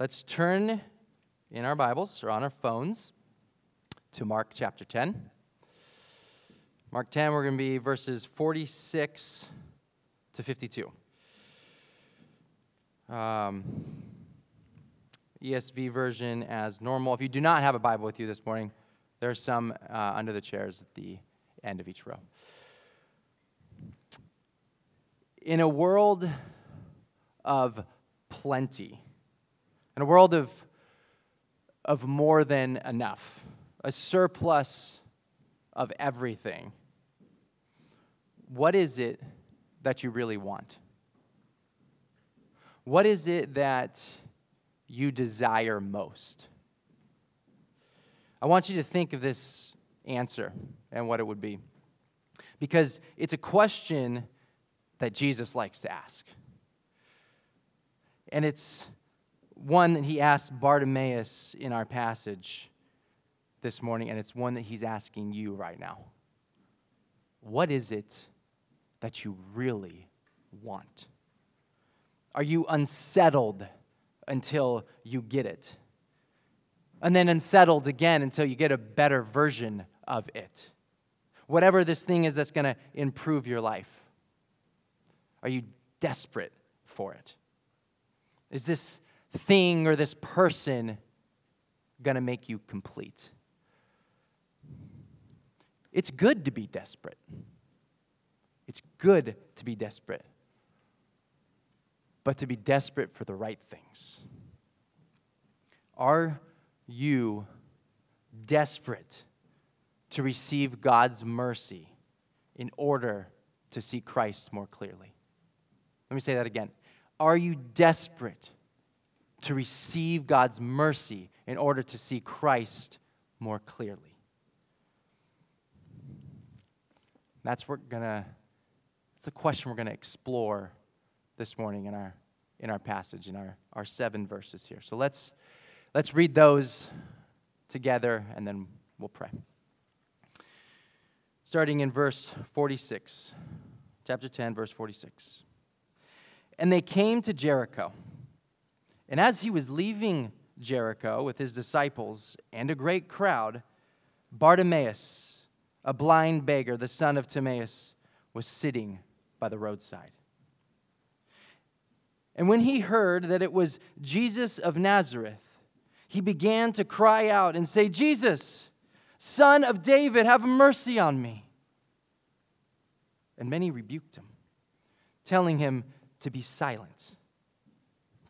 Let's turn in our Bibles or on our phones to Mark chapter 10. Mark 10, we're going to be verses 46 to 52. ESV version as normal. If you do not have a Bible with you this morning, there are some under the chairs at the end of each row. In a world of plenty, in a world of more than enough, a surplus of everything, what is it that you really want? What is it that you desire most? I want you to think of this answer and what it would be, because it's a question that Jesus likes to ask. And it's one that he asked Bartimaeus in our passage this morning, and it's one that he's asking you right now. What is it that you really want? Are you unsettled until you get it? And then unsettled again until you get a better version of it? Whatever this thing is that's going to improve your life, are you desperate for it? Is this thing or this person going to make you complete? It's good to be desperate. It's good to be desperate. But to be desperate for the right things. Are you desperate to receive God's mercy in order to see Christ more clearly? Let me say that again. Are you desperate to receive God's mercy in order to see Christ more clearly? That's the question we're going to explore this morning in our passage, in our 7 verses here. So let's read those together, and then we'll pray. Starting in verse 46, chapter 10, verse 46. And they came to Jericho. And as he was leaving Jericho with his disciples and a great crowd, Bartimaeus, a blind beggar, the son of Timaeus, was sitting by the roadside. And when he heard that it was Jesus of Nazareth, he began to cry out and say, "Jesus, Son of David, have mercy on me." And many rebuked him, telling him to be silent.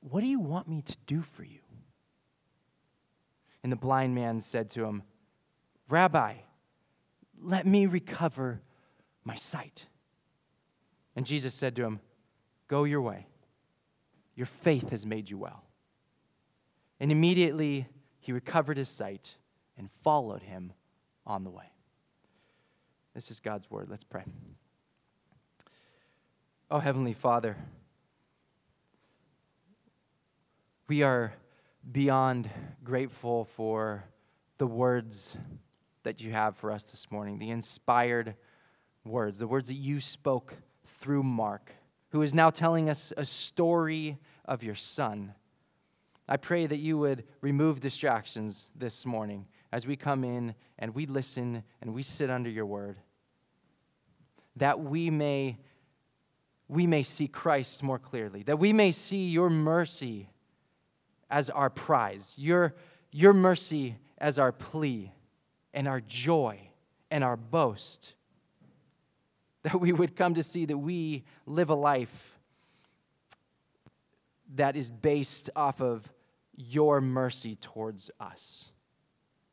"What do you want me to do for you?" And the blind man said to him, "Rabbi, let me recover my sight." And Jesus said to him, "Go your way. Your faith has made you well." And immediately he recovered his sight and followed him on the way. This is God's word. Let's pray. Oh, Heavenly Father, we are beyond grateful for the words that you have for us this morning, the inspired words, the words that you spoke through Mark, who is now telling us a story of your Son. I pray that you would remove distractions this morning as we come in and we listen and we sit under your word, that we may see Christ more clearly, that we may see your mercy as our prize, your mercy as our plea and our joy and our boast, that we would come to see that we live a life that is based off of your mercy towards us,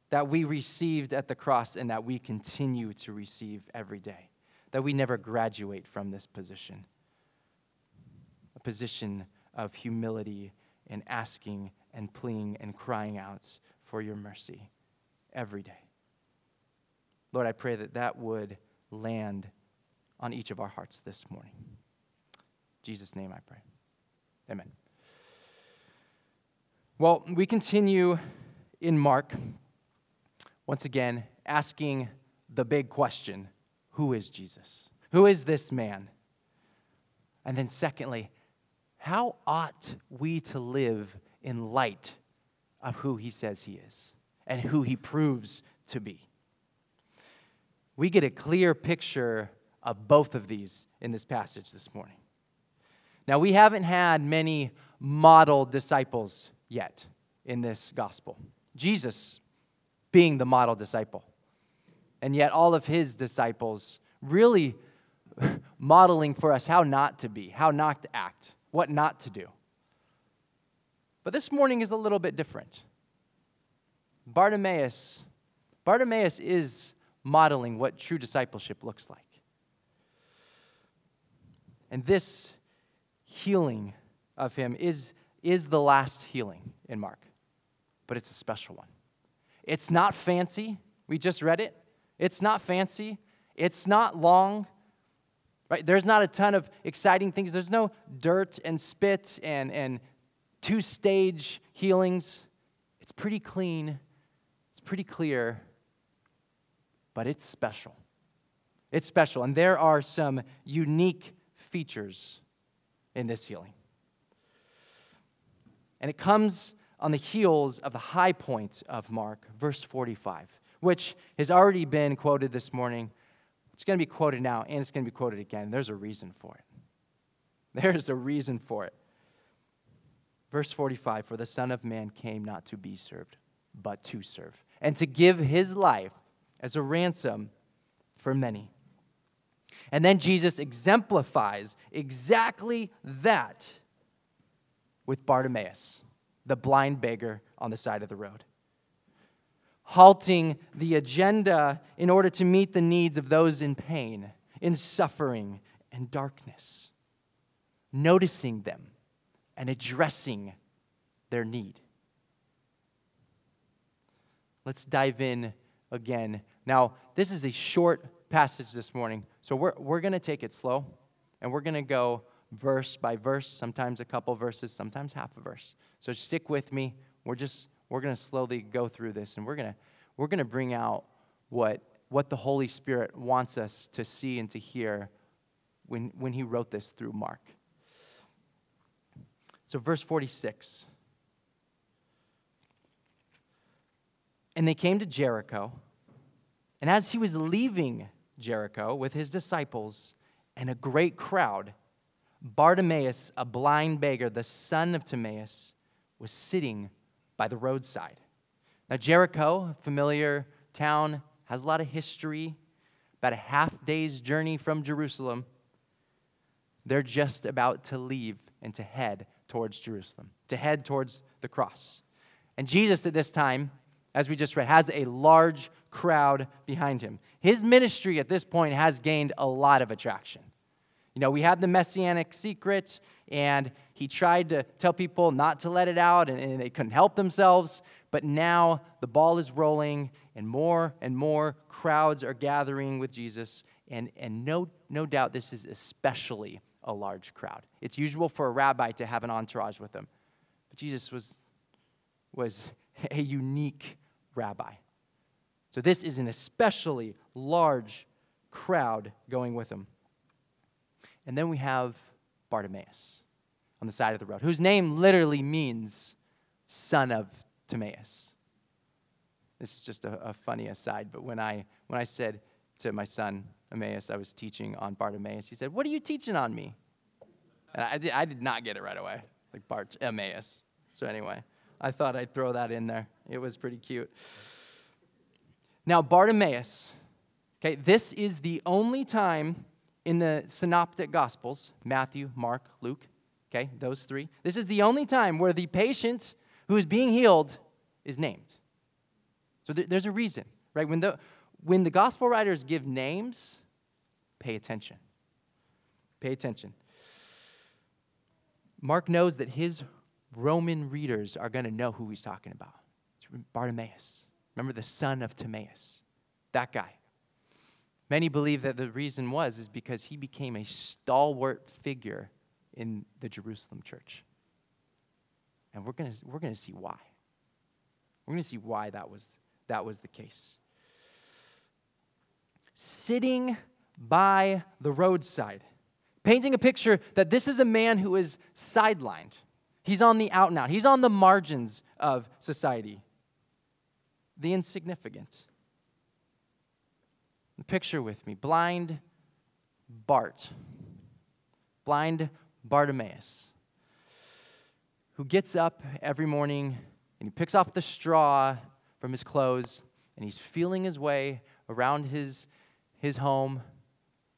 that we received at the cross and that we continue to receive every day, that we never graduate from this position, a position of humility and asking and pleading and crying out for your mercy every day. Lord, I pray that that would land on each of our hearts this morning. In Jesus' name I pray. Amen. Well, we continue in Mark, once again, asking the big question, who is Jesus? Who is this man? And then secondly, how ought we to live in light of who he says he is and who he proves to be? We get a clear picture of both of these in this passage this morning. Now, we haven't had many model disciples yet in this gospel, Jesus being the model disciple. And yet all of his disciples really modeling for us how not to be, how not to act, what not to do. But this morning is a little bit different. Bartimaeus is modeling what true discipleship looks like. And this healing of him is the last healing in Mark, but it's a special one. It's not fancy. We just read it. It's not fancy. It's not long. Right? There's not a ton of exciting things. There's no dirt and spit and two-stage healings. It's pretty clean. It's pretty clear. But it's special. It's special. And there are some unique features in this healing. And it comes on the heels of the high point of Mark, verse 45, which has already been quoted this morning. It's going to be quoted now, and it's going to be quoted again. There's a reason for it. There's a reason for it. Verse 45, for the Son of Man came not to be served, but to serve, and to give his life as a ransom for many. And then Jesus exemplifies exactly that with Bartimaeus, the blind beggar on the side of the road, halting the agenda in order to meet the needs of those in pain, in suffering, and darkness, noticing them and addressing their need. Let's dive in again. Now, this is a short passage this morning, so we're going to take it slow, and we're going to go verse by verse, sometimes a couple verses, sometimes half a verse. So stick with me. We're going to slowly go through this, and we're going to bring out what the Holy Spirit wants us to see and to hear when he wrote this through Mark. So verse 46. And they came to Jericho, and as he was leaving Jericho with his disciples and a great crowd, Bartimaeus, a blind beggar, the son of Timaeus, was sitting by the roadside. Now Jericho, a familiar town, has a lot of history, about a half day's journey from Jerusalem. They're just about to leave and to head towards Jerusalem, to head towards the cross. And Jesus at this time, as we just read, has a large crowd behind him. His ministry at this point has gained a lot of attraction. You know, we had the messianic secret, and he tried to tell people not to let it out, and they couldn't help themselves. But now the ball is rolling, and more crowds are gathering with Jesus. And no doubt this is especially a large crowd. It's usual for a rabbi to have an entourage with them. But Jesus was a unique rabbi. So this is an especially large crowd going with him. And then we have Bartimaeus on the side of the road, whose name literally means son of Timaeus. This is just a funny aside, but when I said to my son, Emmaus, I was teaching on Bartimaeus, he said, "What are you teaching on me?" And I did not get it right away, like Bartimaeus. So anyway, I thought I'd throw that in there. It was pretty cute. Now, Bartimaeus, okay, this is the only time in the synoptic gospels, Matthew, Mark, Luke, okay, those three, this is the only time where the patient who is being healed is named. So there's a reason, right? When the gospel writers give names, pay attention. Pay attention. Mark knows that his Roman readers are going to know who he's talking about. It's Bartimaeus. Remember the son of Timaeus, that guy. Many believe that the reason is because he became a stalwart figure in the Jerusalem church. And we're going to see why. We're going to see why that was the case. Sitting by the roadside, painting a picture that this is a man who is sidelined. He's on the out and out. He's on the margins of society. The insignificant. The picture with me. Blind Bart. Blind Bartimaeus. Who gets up every morning and he picks off the straw from his clothes and he's feeling his way around his home.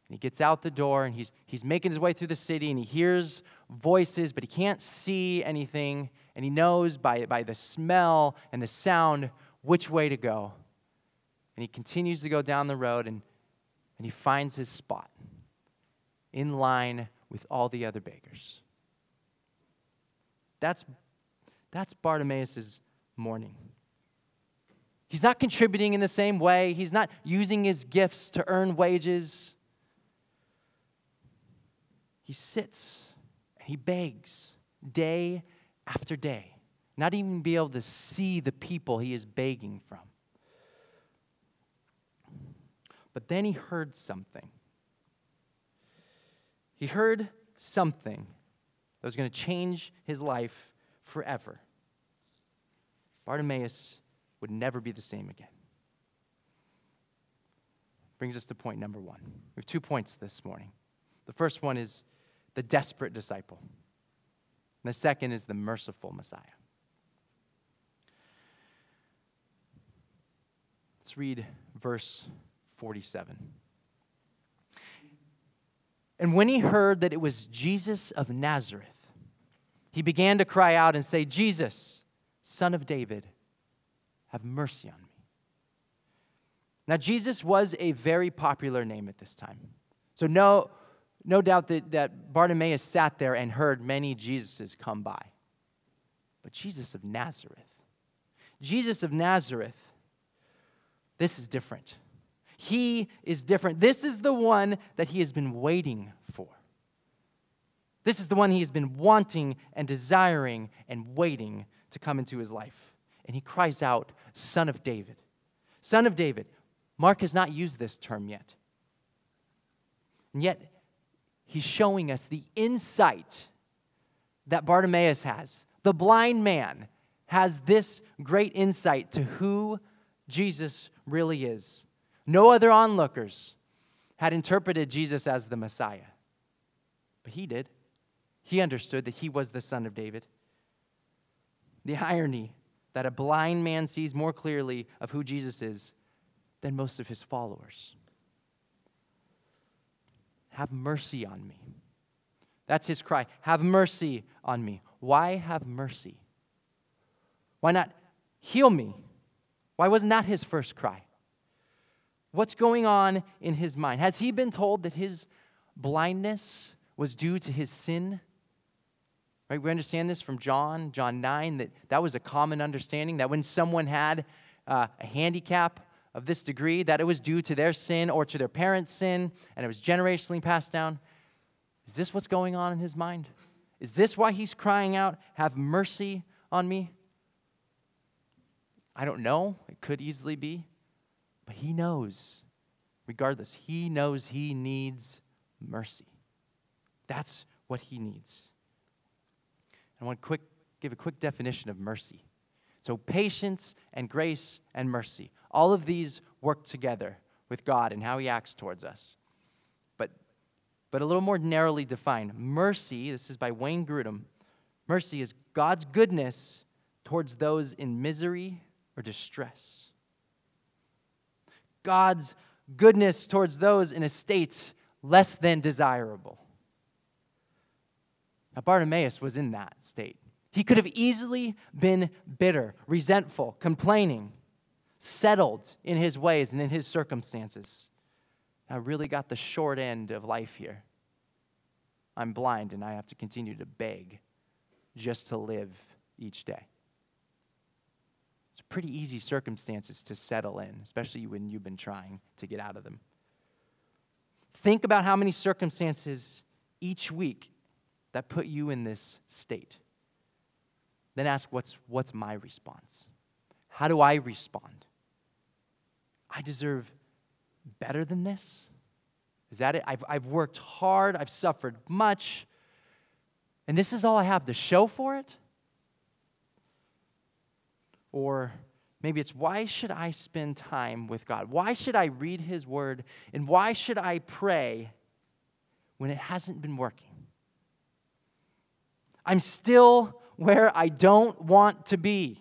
And he gets out the door and he's making his way through the city and he hears voices, but he can't see anything. And he knows by the smell and the sound which way to go. And he continues to go down the road and he finds his spot in line with all the other beggars. That's Bartimaeus' morning. He's not contributing in the same way. He's not using his gifts to earn wages. He sits and he begs day after day, not even be able to see the people he is begging from. But then he heard something. He heard something that was going to change his life forever. Bartimaeus would never be the same again. Brings us to point number one. We have 2 points this morning. The first one is the desperate disciple. And the second is the merciful Messiah. Let's read verse 47. And when he heard that it was Jesus of Nazareth, he began to cry out and say, Jesus, Son of David, have mercy on me. Now, Jesus was a very popular name at this time. So no doubt that Bartimaeus sat there and heard many Jesuses come by. But Jesus of Nazareth, this is different. He is different. This is the one that he has been waiting for. This is the one he has been wanting and desiring and waiting to come into his life. And he cries out, Son of David. Son of David. Mark has not used this term yet. And yet, he's showing us the insight that Bartimaeus has. The blind man has this great insight to who Jesus really is. No other onlookers had interpreted Jesus as the Messiah. But he did. He understood that he was the Son of David. The irony that a blind man sees more clearly of who Jesus is than most of his followers. Have mercy on me. That's his cry. Have mercy on me. Why have mercy? Why not heal me? Why wasn't that his first cry? What's going on in his mind? Has he been told that his blindness was due to his sin? Right? We understand this from John 9, that was a common understanding, that when someone had a handicap of this degree, that it was due to their sin or to their parents' sin, and it was generationally passed down. Is this what's going on in his mind? Is this why he's crying out, have mercy on me? I don't know. It could easily be. But he knows. Regardless, he knows he needs mercy. That's what he needs. I want to give a quick definition of mercy. So patience and grace and mercy. All of these work together with God and how he acts towards us. But a little more narrowly defined, mercy, this is by Wayne Grudem, mercy is God's goodness towards those in misery or distress. God's goodness towards those in a state less than desirable. Now, Bartimaeus was in that state. He could have easily been bitter, resentful, complaining, settled in his ways and in his circumstances. I really got the short end of life here. I'm blind and I have to continue to beg just to live each day. It's pretty easy circumstances to settle in, especially when you've been trying to get out of them. Think about how many circumstances each week that put you in this state. Then ask, what's my response? How do I respond? I deserve better than this? Is that it? I've worked hard. I've suffered much. And this is all I have to show for it? Or maybe it's, why should I spend time with God? Why should I read His Word? And why should I pray when it hasn't been working? I'm still where I don't want to be.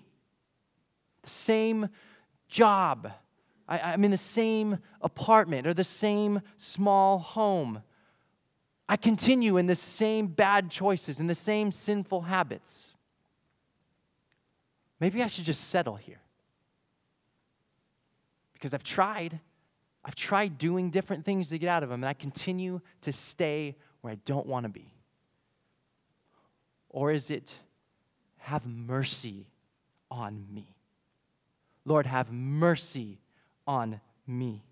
The same job. I'm in the same apartment or the same small home. I continue in the same bad choices, in the same sinful habits. Maybe I should just settle here. Because I've tried doing different things to get out of them, and I continue to stay where I don't want to be. Or is it, have mercy on me? Lord, have mercy on me.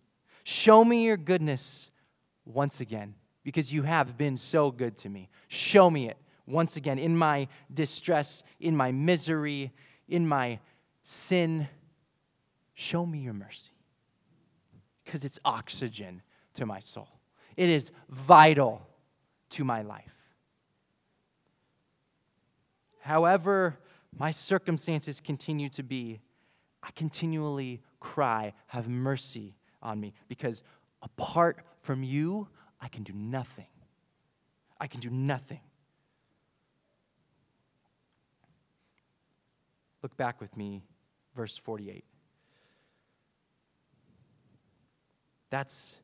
Show me your goodness once again, because you have been so good to me. Show me it once again in my distress, in my misery, in my sin. Show me your mercy, because it's oxygen to my soul. It is vital to my life. However my circumstances continue to be, I continually cry, have mercy on me, because apart from you, I can do nothing. I can do nothing. Look back with me, verse 48. That's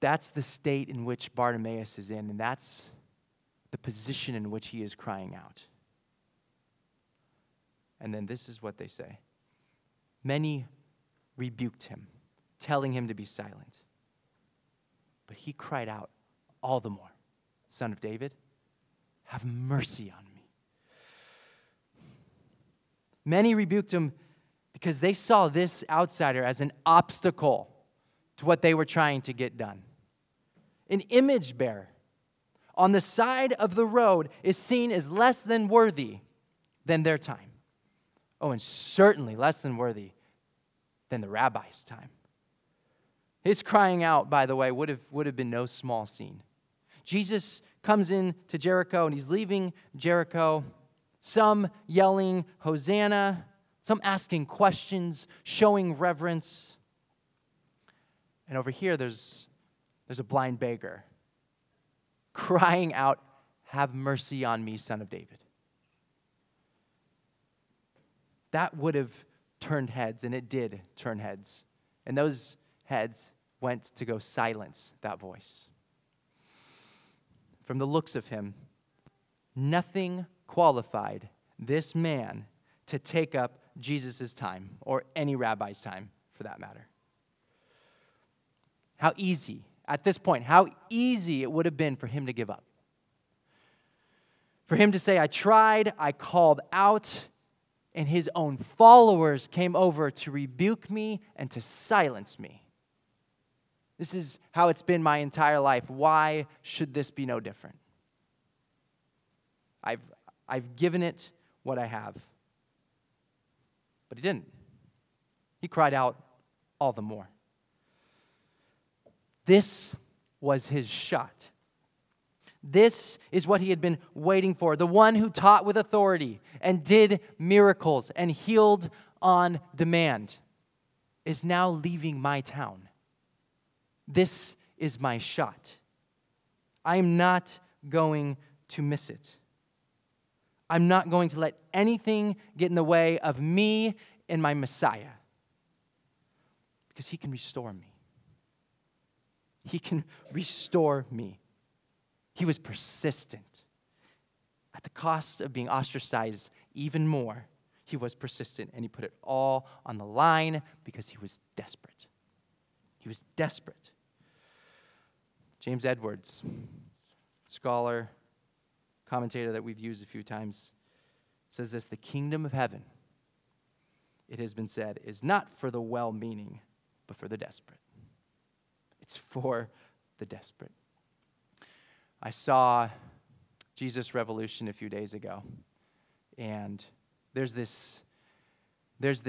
the state in which Bartimaeus is in, and that's the position in which he is crying out. And then this is what they say. Many rebuked him, telling him to be silent. But he cried out all the more, Son of David, have mercy on me. Many rebuked him because they saw this outsider as an obstacle to what they were trying to get done. An image bearer on the side of the road is seen as less than worthy than their time. Oh, and certainly less than worthy than the rabbi's time. His crying out, by the way, would have been no small scene. Jesus comes into Jericho, and he's leaving Jericho. Some yelling, Hosanna. Some asking questions, showing reverence. And over here, there's a blind beggar crying out, have mercy on me, Son of David. That would have turned heads, and it did turn heads. And those heads went to go silence that voice. From the looks of him, nothing qualified this man to take up Jesus' time, or any rabbi's time for that matter. How easy, at this point, how easy it would have been for him to give up. For him to say, I tried, I called out, and his own followers came over to rebuke me and to silence me. This is how it's been my entire life. Why should this be no different? I've given it what I have. But he didn't. He cried out all the more. This was his shot. This is what he had been waiting for, the one who taught with authority and did miracles and healed on demand is now leaving my town. This is my shot. I am not going to miss it. I'm not going to let anything get in the way of me and my Messiah, because he can restore me. He can restore me. He was persistent. At the cost of being ostracized even more, he was persistent, and he put it all on the line because he was desperate. He was desperate. James Edwards, scholar, commentator that we've used a few times says this: the kingdom of heaven, it has been said, is not for the well-meaning, but for the desperate. It's for the desperate. I saw Jesus Revolution a few days ago, and there's this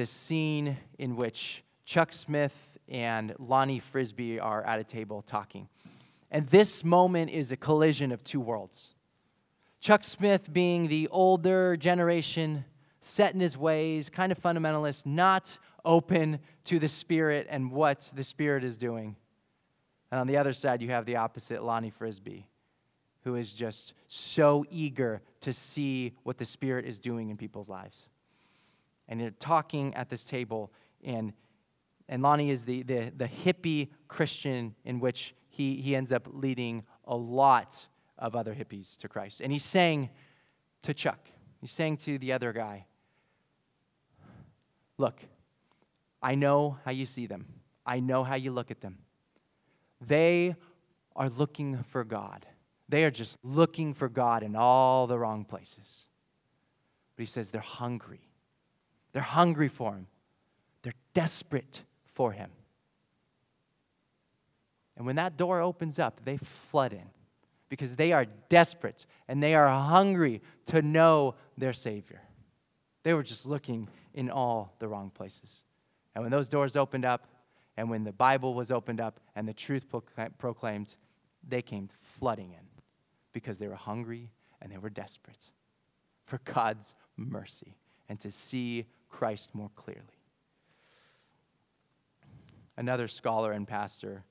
scene in which Chuck Smith and Lonnie Frisbee are at a table talking. And this moment is a collision of two worlds. Chuck Smith being the older generation, set in his ways, kind of fundamentalist, not open to the Spirit and what the Spirit is doing. And on the other side, you have the opposite, Lonnie Frisbee, who is just so eager to see what the Spirit is doing in people's lives. And they're talking at this table, and Lonnie is the hippie Christian in which he ends up leading a lot of other hippies to Christ. And he's saying to Chuck, he's saying to the other guy, look, I know how you see them. I know how you look at them. They are looking for God. They are just looking for God in all the wrong places. But he says they're hungry. They're hungry for him. They're desperate for him. And when that door opens up, they flood in, because they are desperate and they are hungry to know their Savior. They were just looking in all the wrong places. And when those doors opened up, and when the Bible was opened up and the truth proclaimed, they came flooding in because they were hungry and they were desperate for God's mercy and to see Christ more clearly. Another scholar and pastor,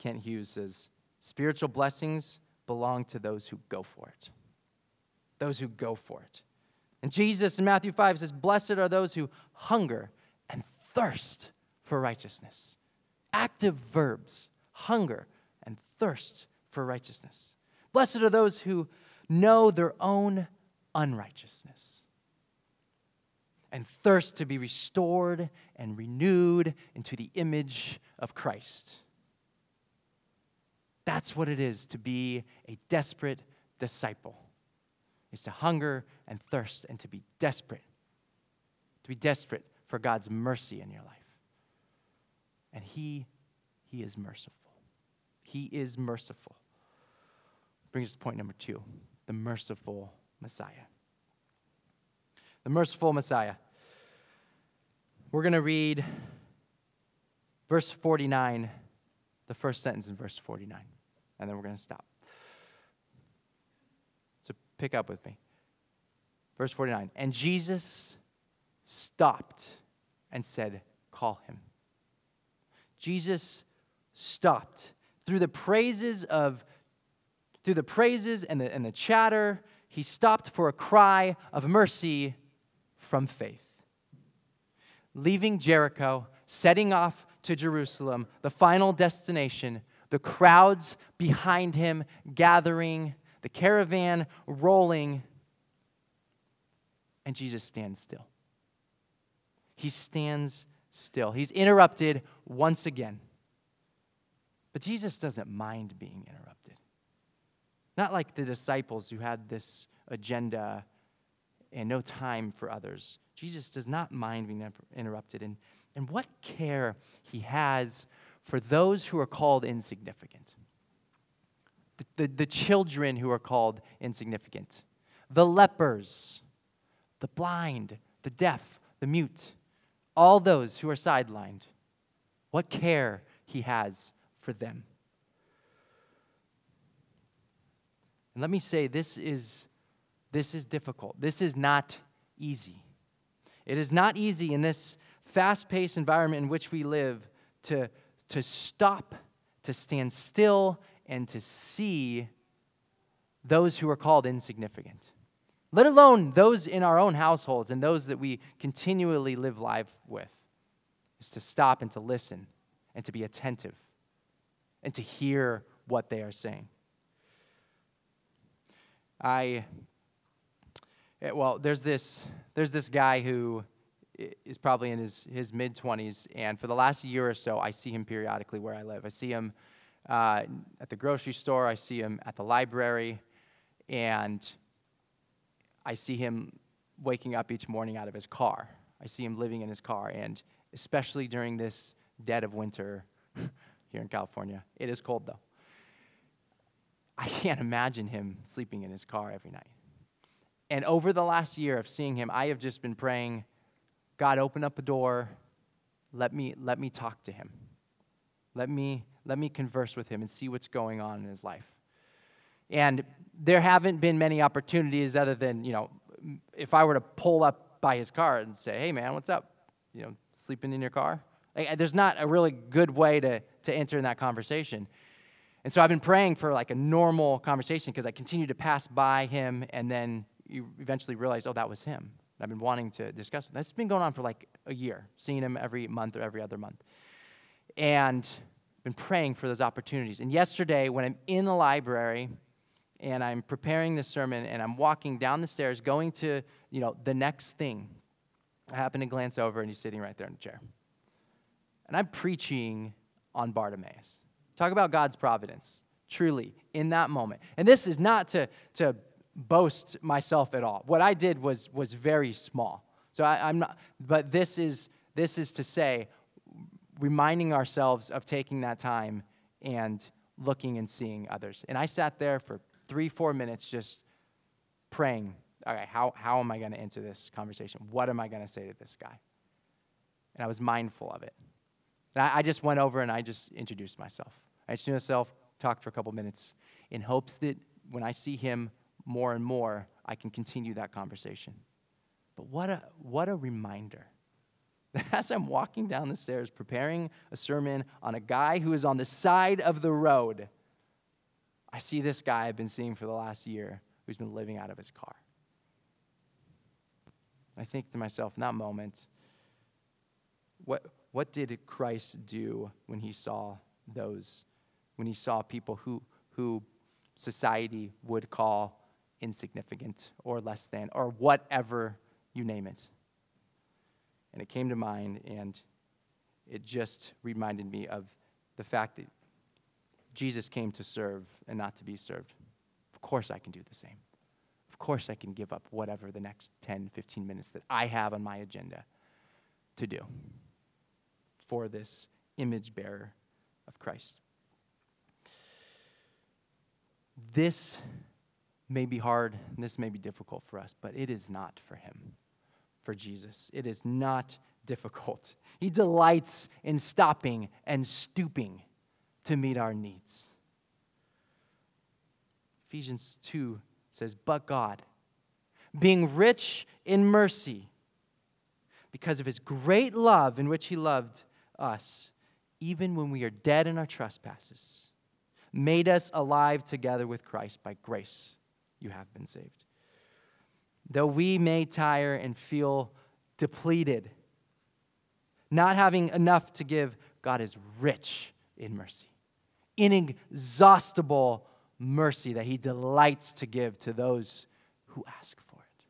Kent Hughes, says, spiritual blessings belong to those who go for it. Those who go for it. And Jesus in Matthew 5 says, blessed are those who hunger and thirst for righteousness. Active verbs, hunger and thirst for righteousness. Blessed are those who know their own unrighteousness and thirst to be restored and renewed into the image of Christ. That's what it is to be a desperate disciple, is to hunger and thirst and to be desperate for God's mercy in your life. And he is merciful. He is merciful. Brings us to point number 2, the merciful Messiah. The merciful Messiah. We're going to read verse 49, the first sentence in verse 49, and then we're going to stop. So pick up with me. Verse 49, and Jesus stopped and said, call him. Jesus stopped. Through the praises and the chatter, he stopped for a cry of mercy from faith. Leaving Jericho, setting off to Jerusalem, the final destination, the crowds behind him gathering, the caravan rolling, and Jesus stands still. He stands still. He's interrupted once again. But Jesus doesn't mind being interrupted. Not like the disciples who had this agenda and no time for others. Jesus does not mind being interrupted. And what care he has for those who are called insignificant. The children who are called insignificant. The lepers, the blind, the deaf, the mute. All those who are sidelined. What care he has for them. And let me say, this is difficult. This is not easy. It is not easy in this fast-paced environment in which we live to stop, to stand still, and to see those who are called insignificant, let alone those in our own households and those that we continually live life with, is to stop and to listen and to be attentive and to hear what they are saying. There's this guy who is probably in his mid-20s, and for the last year or so, I see him periodically where I live. I see him at the grocery store. I see him at the library, and I see him waking up each morning out of his car. I see him living in his car, and especially during this dead of winter here in California. It is cold, though. I can't imagine him sleeping in his car every night. And over the last year of seeing him, I have just been praying, God, open up a door. Let me talk to him. Let me converse with him and see what's going on in his life. And there haven't been many opportunities other than, if I were to pull up by his car and say, hey, man, what's up? Sleeping in your car? Like, there's not a really good way to enter in that conversation. And so I've been praying for like a normal conversation because I continue to pass by him, and then you eventually realize, oh, that was him. And I've been wanting to discuss it. That's been going on for like a year, seeing him every month or every other month. And been praying for those opportunities. And yesterday, when I'm in the library and I'm preparing this sermon and I'm walking down the stairs going to, the next thing, I happen to glance over and he's sitting right there in the chair. And I'm preaching on Bartimaeus. Talk about God's providence, truly, in that moment. And this is not to boast myself at all. What I did was very small. So I'm not. But this is to say, reminding ourselves of taking that time and looking and seeing others. And I sat there for 3-4 minutes just praying. All right, how am I going to enter this conversation? What am I going to say to this guy? And I was mindful of it. And I just went over and I just introduced myself. I introduced myself, talked for a couple minutes, in hopes that when I see him more and more, I can continue that conversation. But what a reminder. As I'm walking down the stairs preparing a sermon on a guy who is on the side of the road, I see this guy I've been seeing for the last year who's been living out of his car. I think to myself in that moment, what did Christ do when he saw people who society would call insignificant or less than or whatever, you name it? And it came to mind, and it just reminded me of the fact that Jesus came to serve and not to be served. Of course I can do the same. Of course I can give up whatever the next 10, 15 minutes that I have on my agenda to do for this image bearer of Christ. This may be hard, and this may be difficult for us, but it is not for him. For Jesus, it is not difficult. He delights in stopping and stooping to meet our needs. Ephesians 2 says, but God, being rich in mercy, because of his great love in which he loved us, even when we are dead in our trespasses, made us alive together with Christ. By grace you have been saved. Though we may tire and feel depleted, not having enough to give, God is rich in mercy. Inexhaustible mercy that he delights to give to those who ask for it,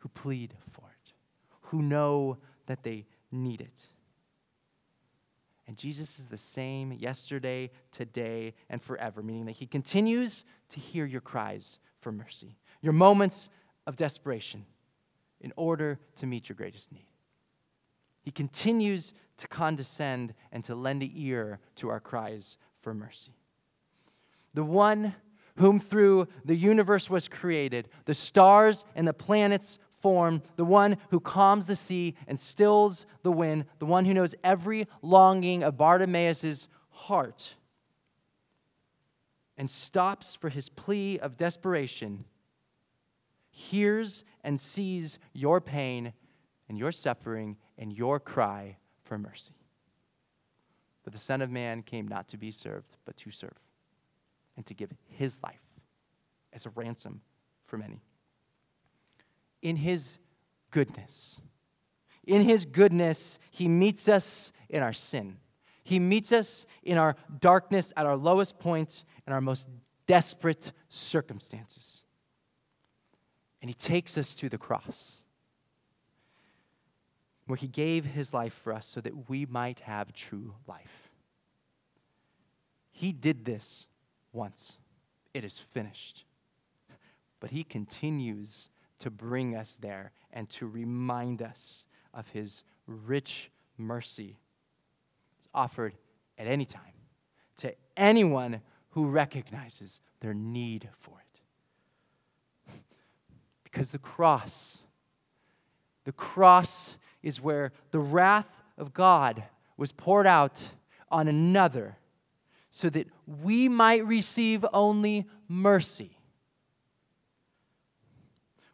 who plead for it, who know that they need it. And Jesus is the same yesterday, today, and forever, meaning that he continues to hear your cries for mercy, your moments of desperation in order to meet your greatest need. He continues to condescend and to lend an ear to our cries for mercy. The one whom through the universe was created, the stars and the planets formed, the one who calms the sea and stills the wind, the one who knows every longing of Bartimaeus' heart and stops for his plea of desperation, hears and sees your pain and your suffering and your cry for mercy. But the Son of Man came not to be served, but to serve, and to give his life as a ransom for many. In his goodness, he meets us in our sin. He meets us in our darkness, at our lowest point, in our most desperate circumstances. And he takes us to the cross, where he gave his life for us so that we might have true life. He did this once. It is finished. But he continues to bring us there and to remind us of his rich mercy. It's offered at any time to anyone who recognizes their need for it. Because the cross is where the wrath of God was poured out on another so that we might receive only mercy.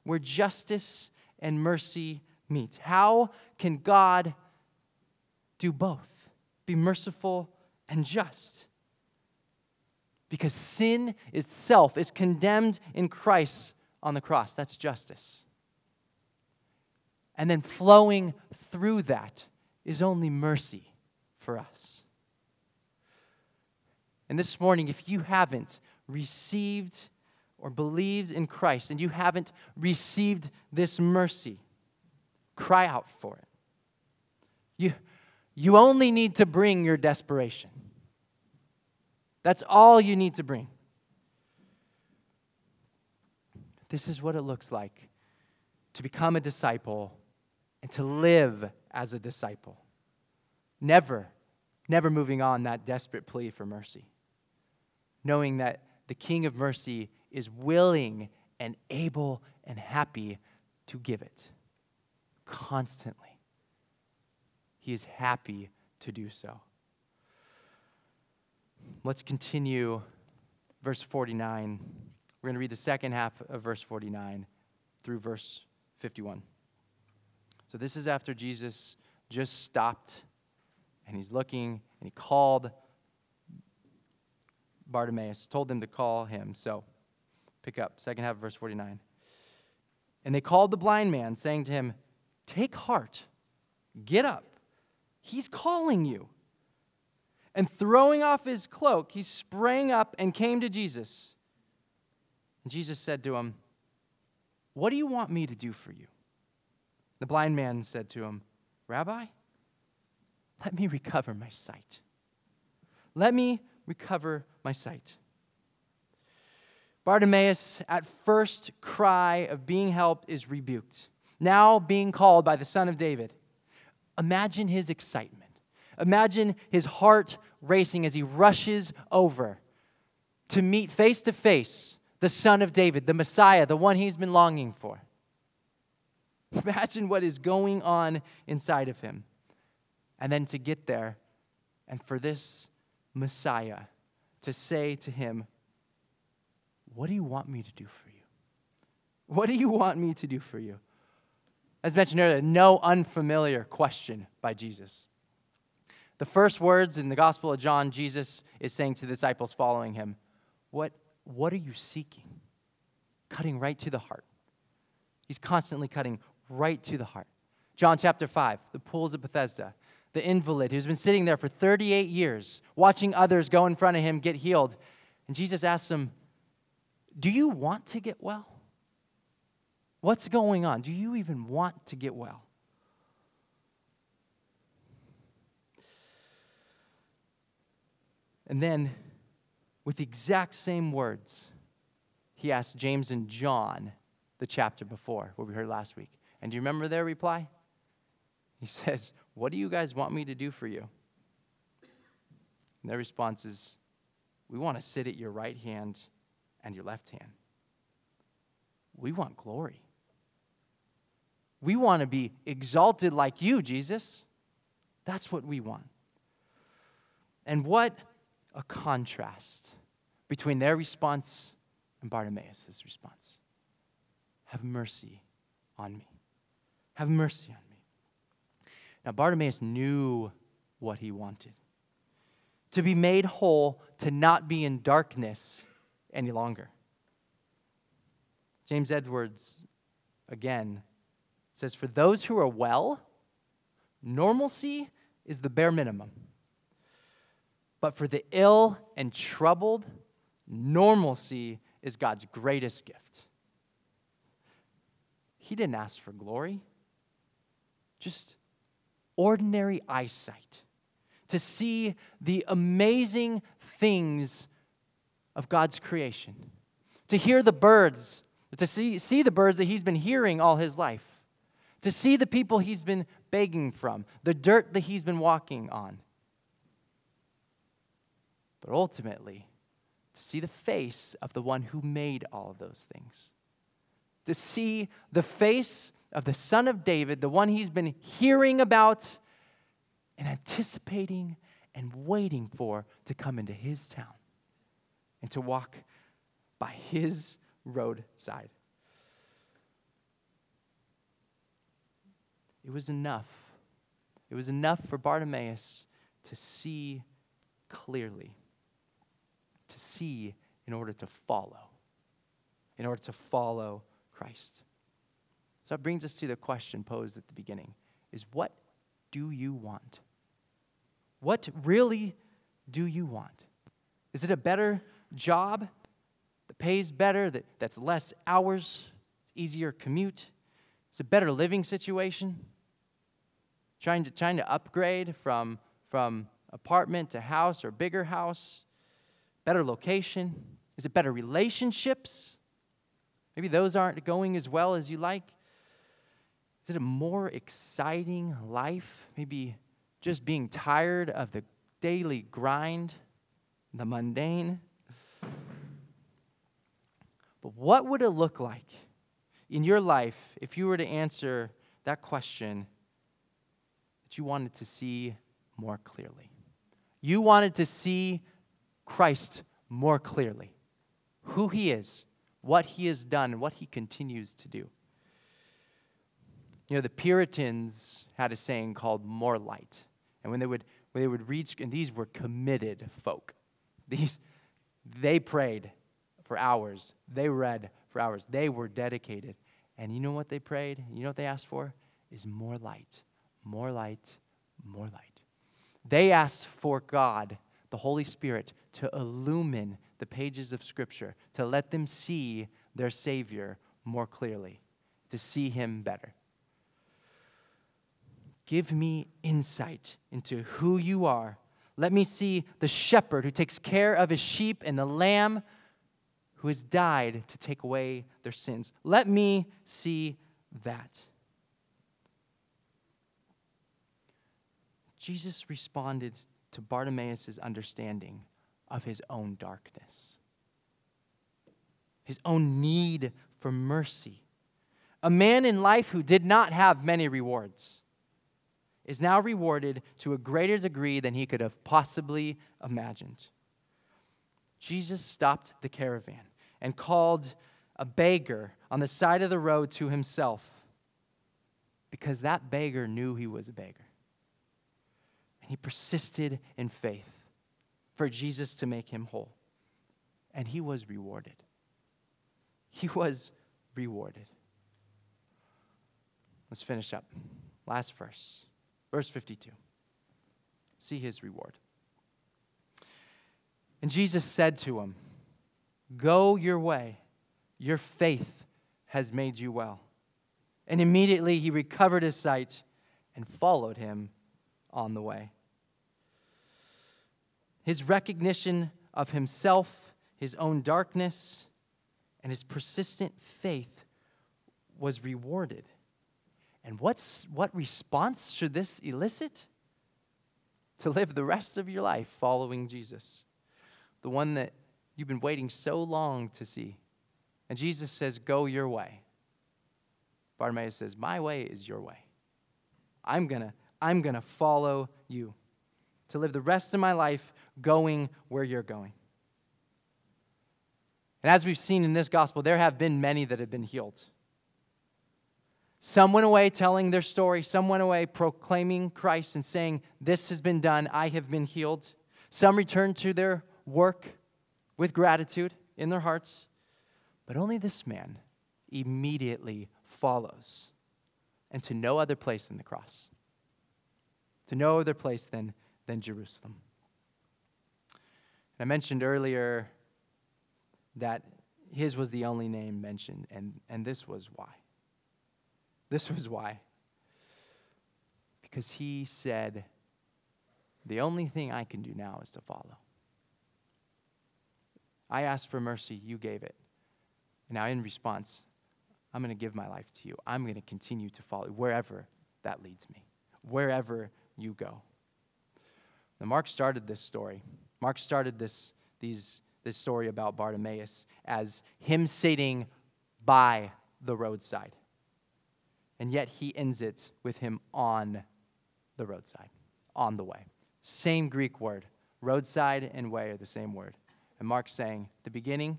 Where justice and mercy meet. How can God do both? Be merciful and just? Because sin itself is condemned in Christ on the cross. That's justice. And then flowing through that is only mercy for us. And this morning, if you haven't received or believed in Christ, and you haven't received this mercy, cry out for it. You only need to bring your desperation. That's all you need to bring. This is what it looks like to become a disciple and to live as a disciple. Never moving on that desperate plea for mercy. Knowing that the King of Mercy is willing and able and happy to give it constantly. He is happy to do so. Let's continue verse 49. We're going to read the second half of verse 49 through verse 51. So this is after Jesus just stopped and he's looking and he called Bartimaeus, told them to call him. So pick up, second half of verse 49. And they called the blind man, saying to him, "Take heart, get up, he's calling you." And throwing off his cloak, he sprang up and came to Jesus. And Jesus said to him, "What do you want me to do for you?" The blind man said to him, "Rabbi, let me recover my sight. Let me recover my sight." Bartimaeus, at first cry of being helped, is rebuked. Now being called by the Son of David. Imagine his excitement. Imagine his heart racing as he rushes over to meet face to face the Son of David, the Messiah, the one he's been longing for. Imagine what is going on inside of him. And then to get there and for this Messiah to say to him, "What do you want me to do for you? What do you want me to do for you?" As mentioned earlier, no unfamiliar question by Jesus. The first words in the Gospel of John, Jesus is saying to the disciples following him, What are you seeking? Cutting right to the heart. He's constantly cutting right to the heart. John chapter 5, the pools of Bethesda, the invalid who's been sitting there for 38 years, watching others go in front of him get healed. And Jesus asks him, "Do you want to get well? What's going on? Do you even want to get well?" And then, with the exact same words, he asked James and John the chapter before, what we heard last week. And do you remember their reply? He says, "What do you guys want me to do for you?" And their response is, "We want to sit at your right hand and your left hand. We want glory. We want to be exalted like you, Jesus. That's what we want." And what a contrast between their response and Bartimaeus' response. "Have mercy on me. Have mercy on me." Now, Bartimaeus knew what he wanted. To be made whole, to not be in darkness any longer. James Edwards, again, says, "For those who are well, normalcy is the bare minimum. But for the ill and troubled, normalcy is God's greatest gift." He didn't ask for glory, just ordinary eyesight to see the amazing things of God's creation, to hear the birds to see the birds that he's been hearing all his life, to see the people he's been begging from, the dirt that he's been walking on. But ultimately, to see the face of the one who made all of those things. To see the face of the Son of David, the one he's been hearing about and anticipating and waiting for to come into his town and to walk by his roadside. It was enough. It was enough for Bartimaeus to see clearly, to see in order to follow, Christ. So that brings us to the question posed at the beginning, is what do you want? What really do you want? Is it a better job that pays better, that's less hours, it's easier commute? It's a better living situation? Trying to upgrade from apartment to house or bigger house? Better location? Is it better relationships? Maybe those aren't going as well as you like. Is it a more exciting life? Maybe just being tired of the daily grind, the mundane. But what would it look like in your life if you were to answer that question that you wanted to see more clearly? You wanted to see Christ more clearly, who he is, what he has done, and what he continues to do. You know, the Puritans had a saying called "more light," and when they would reach, and these were committed folk. They prayed for hours. They read for hours. They were dedicated. And you know what they prayed? You know what they asked for? Is more light, more light, more light. They asked for God, the Holy Spirit, to illumine the pages of Scripture, to let them see their Savior more clearly, to see him better. Give me insight into who you are. Let me see the shepherd who takes care of his sheep and the lamb who has died to take away their sins. Let me see that. Jesus responded to Bartimaeus' understanding of his own darkness, his own need for mercy. A man in life who did not have many rewards is now rewarded to a greater degree than he could have possibly imagined. Jesus stopped the caravan and called a beggar on the side of the road to himself because that beggar knew he was a beggar. And he persisted in faith for Jesus to make him whole. And he was rewarded. Let's finish up. Last verse. Verse 52, see his reward. And Jesus said to him, "Go your way, your faith has made you well." And immediately he recovered his sight and followed him on the way. His recognition of himself, his own darkness, and his persistent faith was rewarded. And what response should this elicit? To live the rest of your life following Jesus, the one that you've been waiting so long to see. And Jesus says, "Go your way." Bartimaeus says, "My way is your way. I'm gonna follow you." To live the rest of my life going where you're going. And as we've seen in this gospel, there have been many that have been healed. Some went away telling their story. Some went away proclaiming Christ and saying, "This has been done. I have been healed." Some returned to their work with gratitude in their hearts. But only this man immediately follows and to no other place than the cross, to no other place than Jerusalem. And I mentioned earlier that his was the only name mentioned, and this was why. This was why. Because he said, the only thing I can do now is to follow. I asked for mercy, you gave it. And now in response, I'm going to give my life to you. I'm going to continue to follow you wherever that leads me, wherever you go. Now, Mark started this story. Mark started this story about Bartimaeus as him sitting by the roadside. And yet he ends it with him on the roadside, on the way. Same Greek word. Roadside and way are the same word. And Mark's saying, at the beginning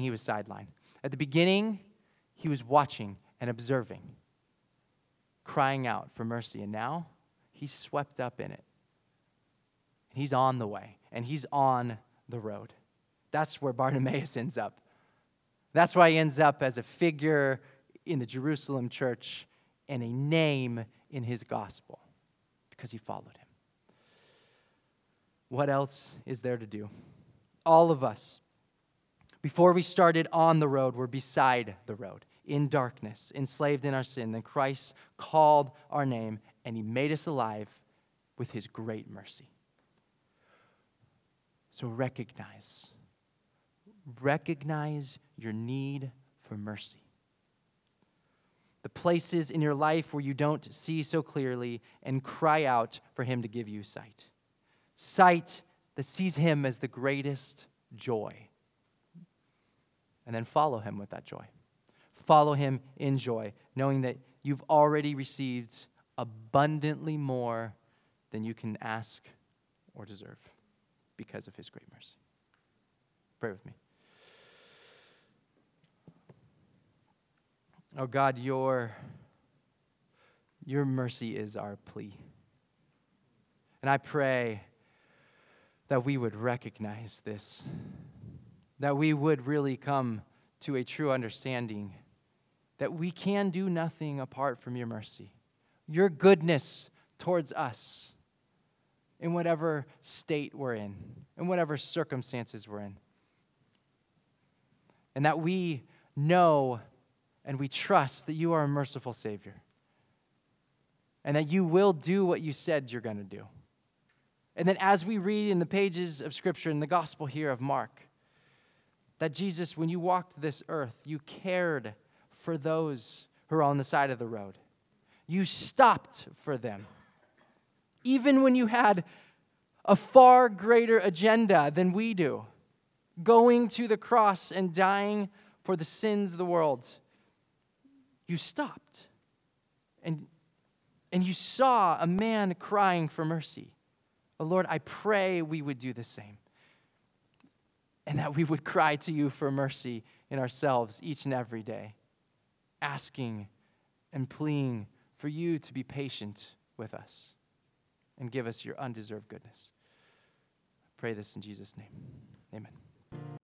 he was sidelined. At the beginning, he was watching and observing, crying out for mercy. And now he's swept up in it. And he's on the way, and he's on the road. That's where Bartimaeus ends up. That's why he ends up as a figure in the Jerusalem church and a name in his gospel, because he followed him. What else is there to do? All of us, before we started on the road, were beside the road, in darkness, enslaved in our sin. Then Christ called our name, and he made us alive with his great mercy. So recognize your need for mercy. The places in your life where you don't see so clearly, and cry out for him to give you sight. Sight that sees him as the greatest joy. And then follow him with that joy. Follow him in joy, knowing that you've already received abundantly more than you can ask or deserve because of his great mercy. Pray with me. Oh God, your mercy is our plea. And I pray that we would recognize this, that we would really come to a true understanding that we can do nothing apart from your mercy, your goodness towards us in whatever state we're in whatever circumstances we're in. And that we know and we trust that you are a merciful Savior and that you will do what you said you're going to do. And that as we read in the pages of Scripture, in the Gospel here of Mark, that Jesus, when you walked this earth, you cared for those who are on the side of the road. You stopped for them. Even when you had a far greater agenda than we do, going to the cross and dying for the sins of the world, you stopped. And you saw a man crying for mercy. Oh, Lord, I pray we would do the same. And that we would cry to you for mercy in ourselves each and every day, asking and pleading for you to be patient with us and give us your undeserved goodness. I pray this in Jesus' name. Amen.